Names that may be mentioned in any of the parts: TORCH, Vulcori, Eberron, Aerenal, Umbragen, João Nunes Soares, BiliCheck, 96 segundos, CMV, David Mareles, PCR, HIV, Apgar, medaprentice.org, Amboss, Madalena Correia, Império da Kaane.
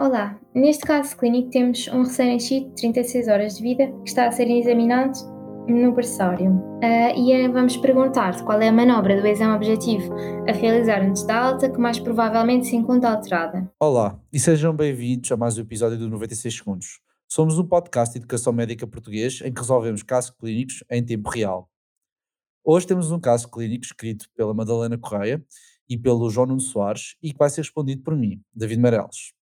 Olá, neste caso clínico temos um recém-nascido de 36 horas de vida que está a ser examinado no berçário e vamos perguntar qual é a manobra do exame objetivo a realizar antes da alta que mais provavelmente se encontra alterada. Olá e sejam bem-vindos a mais um episódio do 96 segundos. Somos um podcast de educação médica português em que resolvemos casos clínicos em tempo real. Hoje temos um caso clínico escrito pela Madalena Correia e pelo João Nunes Soares e que vai ser respondido por mim, David Mareles.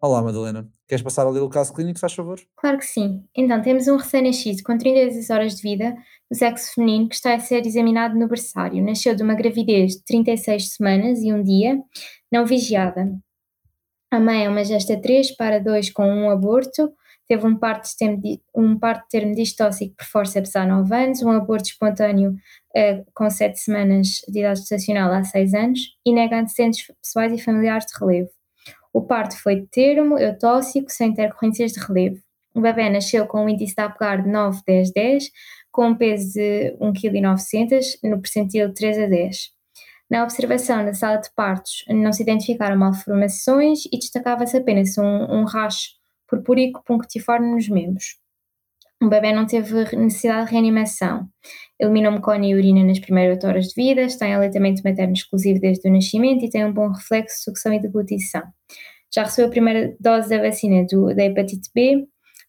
Olá Madalena, queres passar a ler o caso clínico, se faz favor? Claro que sim. Então, temos um recém-nascido com 36 horas de vida, do sexo feminino, que está a ser examinado no berçário. Nasceu de uma gravidez de 36 semanas e um dia, não vigiada. A mãe é uma gesta 3 para 2 com um aborto, teve um parto de termo distóxico por fórceps há 9 anos, um aborto espontâneo com 7 semanas de idade gestacional há 6 anos e nega antecedentes pessoais e familiares de relevo. O parto foi de termo, eutóxico, sem intercorrências de relevo. O bebê nasceu com um índice de Apgar de 9-10-10, com um peso de 1,9 kg, no percentil de 3-10. Na observação na sala de partos não se identificaram malformações e destacava-se apenas um racho purpúrico punctiforme nos membros. O bebê não teve necessidade de reanimação. Eliminou mecônio e urina nas primeiras 8 horas de vida, está em aleitamento materno exclusivo desde o nascimento e tem um bom reflexo de sucção e deglutição. Já recebeu a primeira dose da vacina da hepatite B.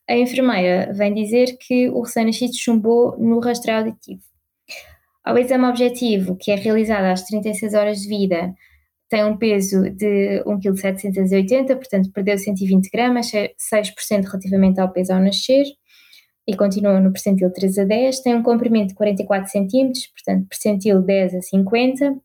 A enfermeira vem dizer que o recém-nascido chumbou no rastreio auditivo. Ao exame objetivo, que é realizado às 36 horas de vida, tem um peso de 1,780 kg, portanto perdeu 120 gramas, 6% relativamente ao peso ao nascer. E continua no percentil 3-10, tem um comprimento de 44 cm, portanto percentil 10-50,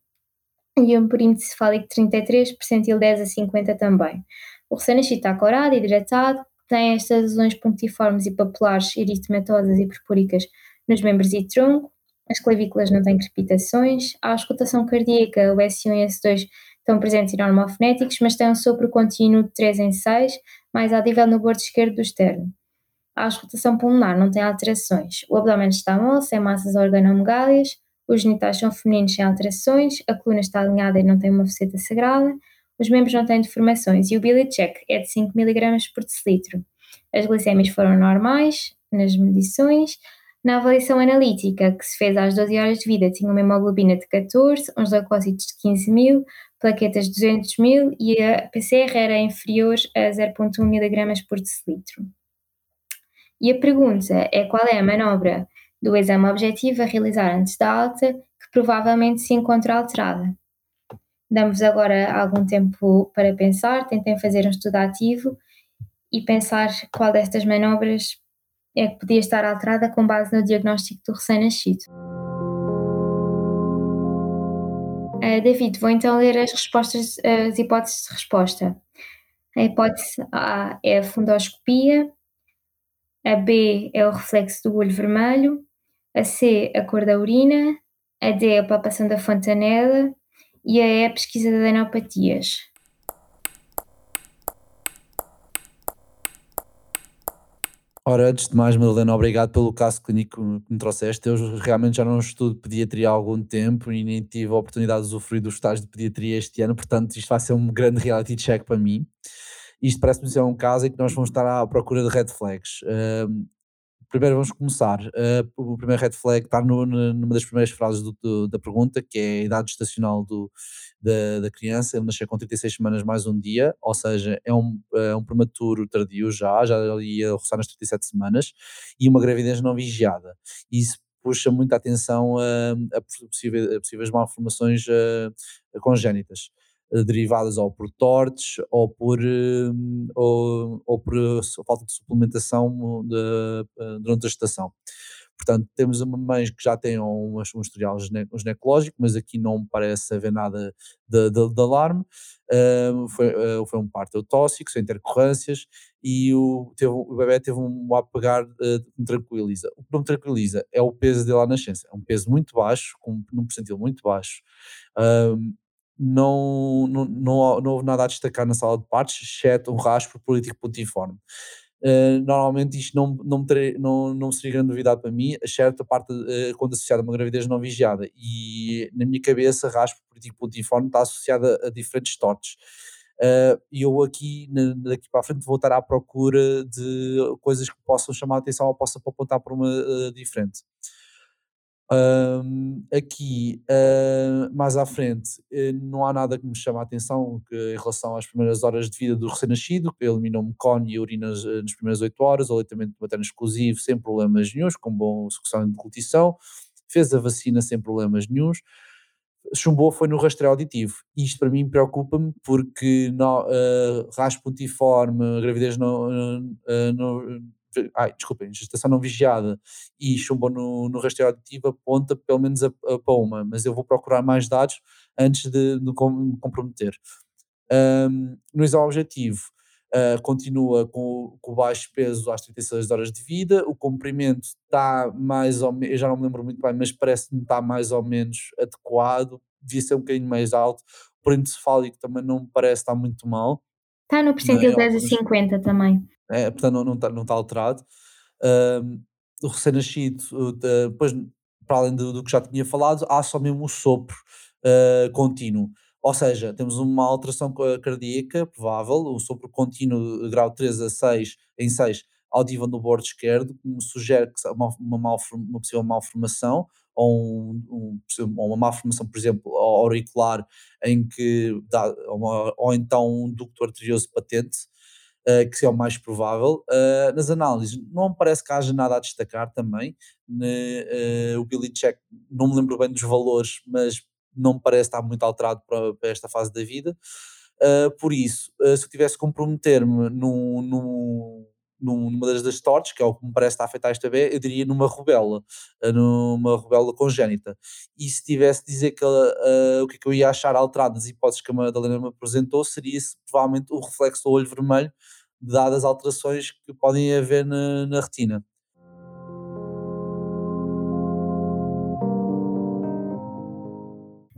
e um perímetro cefálico de 33, percentil 10-50 também. O recém-nascido está corado, hidratado, tem estas lesões punctiformes e papulares, eritematosas e purpúricas nos membros e tronco, as clavículas não têm crepitações, a auscultação cardíaca, o S1 e S2 estão presentes e normofonéticos, mas tem um sopro contínuo de 3 em 6, mais audível no bordo esquerdo do externo. A auscultação pulmonar não tem alterações, o abdômen está mole, sem massas organomegálias, os genitais são femininos sem alterações, a coluna está alinhada e não tem uma fosseta sagrada, os membros não têm deformações e o BiliCheck é de 5 mg por decilitro. As glicémias foram normais nas medições. Na avaliação analítica que se fez às 12 horas de vida tinha uma hemoglobina de 14, uns leucócitos de 15.000, plaquetas de 200.000 e a PCR era inferior a 0,1 mg por decilitro. E a pergunta é qual é a manobra do exame objetivo a realizar antes da alta que provavelmente se encontra alterada. Damos-vos agora algum tempo para pensar, tentem fazer um estudo ativo e pensar qual destas manobras é que podia estar alterada com base no diagnóstico do recém-nascido. David, vou então ler as hipóteses de resposta. A hipótese A é a fundoscopia, a B é o reflexo do olho vermelho, a C a cor da urina, a D é a palpação da fontanela e a E a pesquisa de adenopatias. Ora, antes de mais, Madalena, obrigado pelo caso clínico que me trouxeste. Eu realmente já não estudo pediatria há algum tempo e nem tive a oportunidade de usufruir dos estágios de pediatria este ano, portanto isto vai ser um grande reality check para mim. Isto parece-me ser um caso em que nós vamos estar à procura de red flags. Primeiro vamos começar. O primeiro red flag está numa das primeiras frases da pergunta, que é a idade gestacional da criança. Ele nasceu com 36 semanas mais um dia, ou seja, é um prematuro tardio, já ia roçar nas 37 semanas, e uma gravidez não vigiada. Isso puxa muita atenção a possíveis malformações congénitas, derivadas ou por TORCH ou por falta de suplementação durante a gestação. Portanto, temos mães que já têm um historial ginecológico, mas aqui não parece haver nada de alarme. Foi um parto eutóxico, sem intercorrências, e o bebê teve um Apgar que me tranquiliza. O que não me tranquiliza é o peso dele à nascença. É um peso muito baixo, com um percentil muito baixo. Não houve nada a destacar na sala de partos, exceto um raspo político pontiforme. Normalmente isto não seria grande novidade para mim, exceto a parte quando associada a uma gravidez não vigiada, e na minha cabeça raspo político pontiforme está associada a diferentes TORCH. e eu aqui, daqui para a frente, vou estar à procura de coisas que possam chamar a atenção ou possam apontar para uma diferente. Aqui, mais à frente, não há nada que me chame a atenção em relação às primeiras horas de vida do recém-nascido. Eliminou-me cone e urinas nas primeiras 8 horas, aleitamento materno exclusivo sem problemas nenhuns, com boa sucção e deglutição, fez a vacina sem problemas nenhuns. Chumbou foi no rastreio auditivo. Isto para mim preocupa-me, porque raspo pontiforme, gravidez gestação não vigiada e chumbo no rastreio auditivo aponta pelo menos para uma, mas eu vou procurar mais dados antes de me comprometer. No exame objetivo, continua com baixo peso às 36 horas de vida, o comprimento está mais ou menos, eu já não me lembro muito bem, mas parece-me estar mais ou menos adequado, devia ser um bocadinho mais alto, o porém cefálico também não me parece estar muito mal. Está no percentil 10-50 também. É, portanto não está alterado. O recém-nascido, depois, para além do que já tinha falado, há só mesmo o sopro contínuo, ou seja, temos uma alteração cardíaca provável, o sopro contínuo grau 3-6 em 6 audível no bordo esquerdo, que me sugere que uma possível malformação ou uma malformação, por exemplo, auricular, em que ou então um ducto arterioso patente, que é o mais provável. Nas análises não me parece que haja nada a destacar também. O BiliCheck, não me lembro bem dos valores, mas não me parece estar muito alterado para esta fase da vida. Por isso, se eu tivesse que comprometer-me numa das TORCH, que é o que me parece estar a afetar esta B, eu diria numa rubéola congénita. E se tivesse de dizer que o que eu ia achar alterado nas hipóteses que a Madalena me apresentou, seria provavelmente o reflexo do olho vermelho, dadas as alterações que podem haver na retina.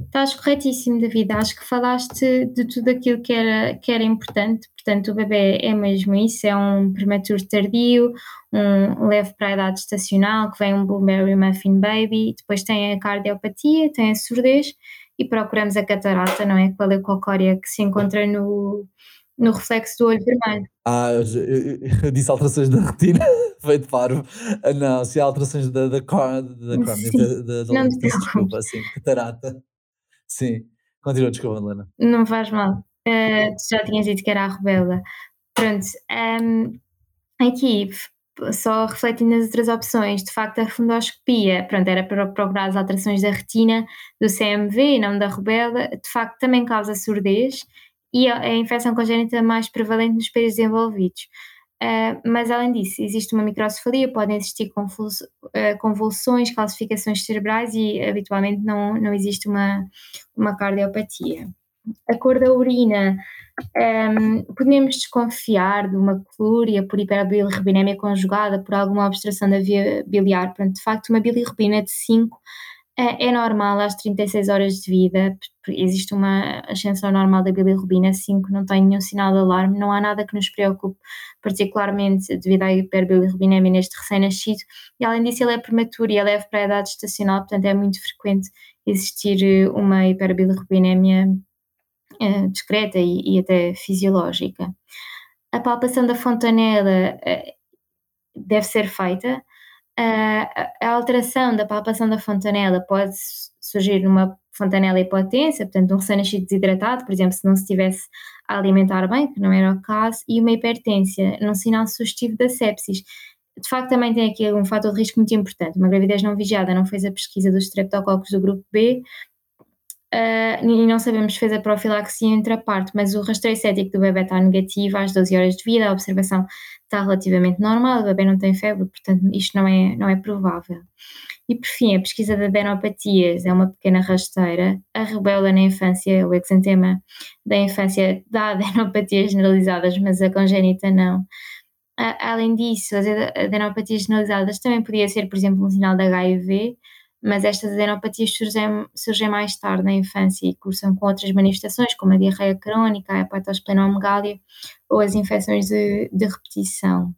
Estás corretíssimo, David, acho que falaste de tudo aquilo que era importante. Portanto, o bebê é mesmo isso, é um prematuro tardio, um leve para a idade estacional, que vem um blueberry muffin baby, depois tem a cardiopatia, tem a surdez e procuramos a catarata, não é? Com a leucocória que se encontra no reflexo do olho vermelho. Eu disse alterações da retina, veio de parvo. Não, se há alterações da desculpa, sim, catarata. Sim, continua, desculpa, Helena. Não faz mal, já tinhas dito que era a rubéola. Pronto, aqui, só refletindo nas outras opções, de facto a fundoscopia, pronto, era para procurar as alterações da retina, do CMV e não da rubéola, de facto também causa surdez e a infecção congénita mais prevalente nos países desenvolvidos. Mas além disso, existe uma microcefalia, podem existir convulsões, calcificações cerebrais e habitualmente não existe uma cardiopatia. A cor da urina, podemos desconfiar de uma colúria por hiperbilirrubinémia conjugada, por alguma obstrução da via biliar. Pronto, de facto, uma bilirrubina de 5 é normal às 36 horas de vida, existe uma ascensão normal da bilirrubina 5, não tem nenhum sinal de alarme, não há nada que nos preocupe, particularmente devido à hiperbilirrubinemia neste recém-nascido, e além disso ele é prematuro e é leve para a idade estacional, portanto é muito frequente existir uma hiperbilirrubinemia discreta e até fisiológica. A palpação da fontanela deve ser feita. A alteração da palpação da fontanela pode surgir numa fontanela hipotensa, portanto um recém-nascido desidratado, por exemplo, se não se estivesse a alimentar bem, que não era o caso, e uma hipertensão, num sinal sugestivo da sepsis. De facto também tem aqui um fator de risco muito importante, uma gravidez não vigiada, não fez a pesquisa dos streptococos do grupo B, e não sabemos se fez a profilaxia entre a parte, mas o rastreio cético do bebê está negativo às 12 horas de vida, a observação está relativamente normal, o bebê não tem febre, portanto isto não é provável. E por fim, a pesquisa de adenopatias é uma pequena rasteira, a rubéola na infância, o exantema da infância dá adenopatias generalizadas, mas a congénita não. Além disso, as adenopatias generalizadas também podia ser, por exemplo, um sinal de HIV, mas estas adenopatias surgem mais tarde na infância e cursam com outras manifestações, como a diarreia crónica, a hepatosplenomegália ou as infecções de repetição.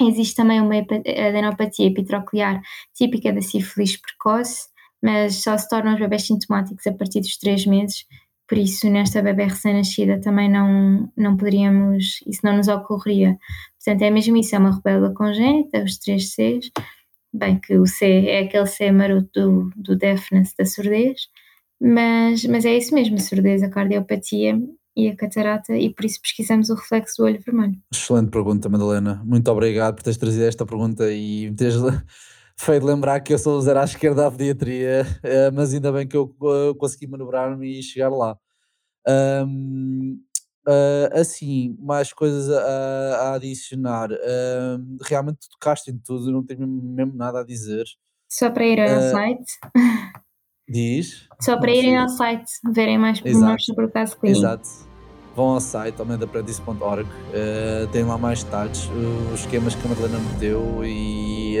Existe também uma adenopatia epitocleiar típica da sífilis precoce, mas só se tornam os bebés sintomáticos a partir dos 3 meses, Por isso, nesta bebé recém-nascida também não poderíamos, isso não nos ocorreria. Portanto, é mesmo isso, é uma rubéola congénita, os 3 Cs. Bem que o C é aquele C maroto do deafness, da surdez, mas é isso mesmo, a surdez, a cardiopatia e a catarata, e por isso pesquisamos o reflexo do olho vermelho. Excelente pergunta, Madalena. Muito obrigado por teres trazido esta pergunta e teres feito lembrar que eu sou o zero à esquerda da pediatria, mas ainda bem que eu consegui manobrar-me e chegar lá. Assim, mais coisas a adicionar. Realmente tocaste em tudo, não tenho mesmo nada a dizer. Só para irem ao site. Diz? Só para irem ao site, verem mais pormenores sobre o caso clínico. Exato. Vão ao site, ao medaprentice.org, tem lá mais detalhes, os esquemas que a Madalena me deu e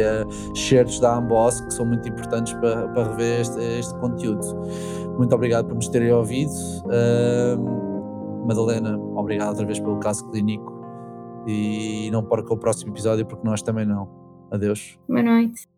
certos da Amboss, que são muito importantes para rever este conteúdo. Muito obrigado por nos terem ouvido. Madalena, obrigado outra vez pelo caso clínico e não perca o próximo episódio porque nós também não. Adeus. Boa noite.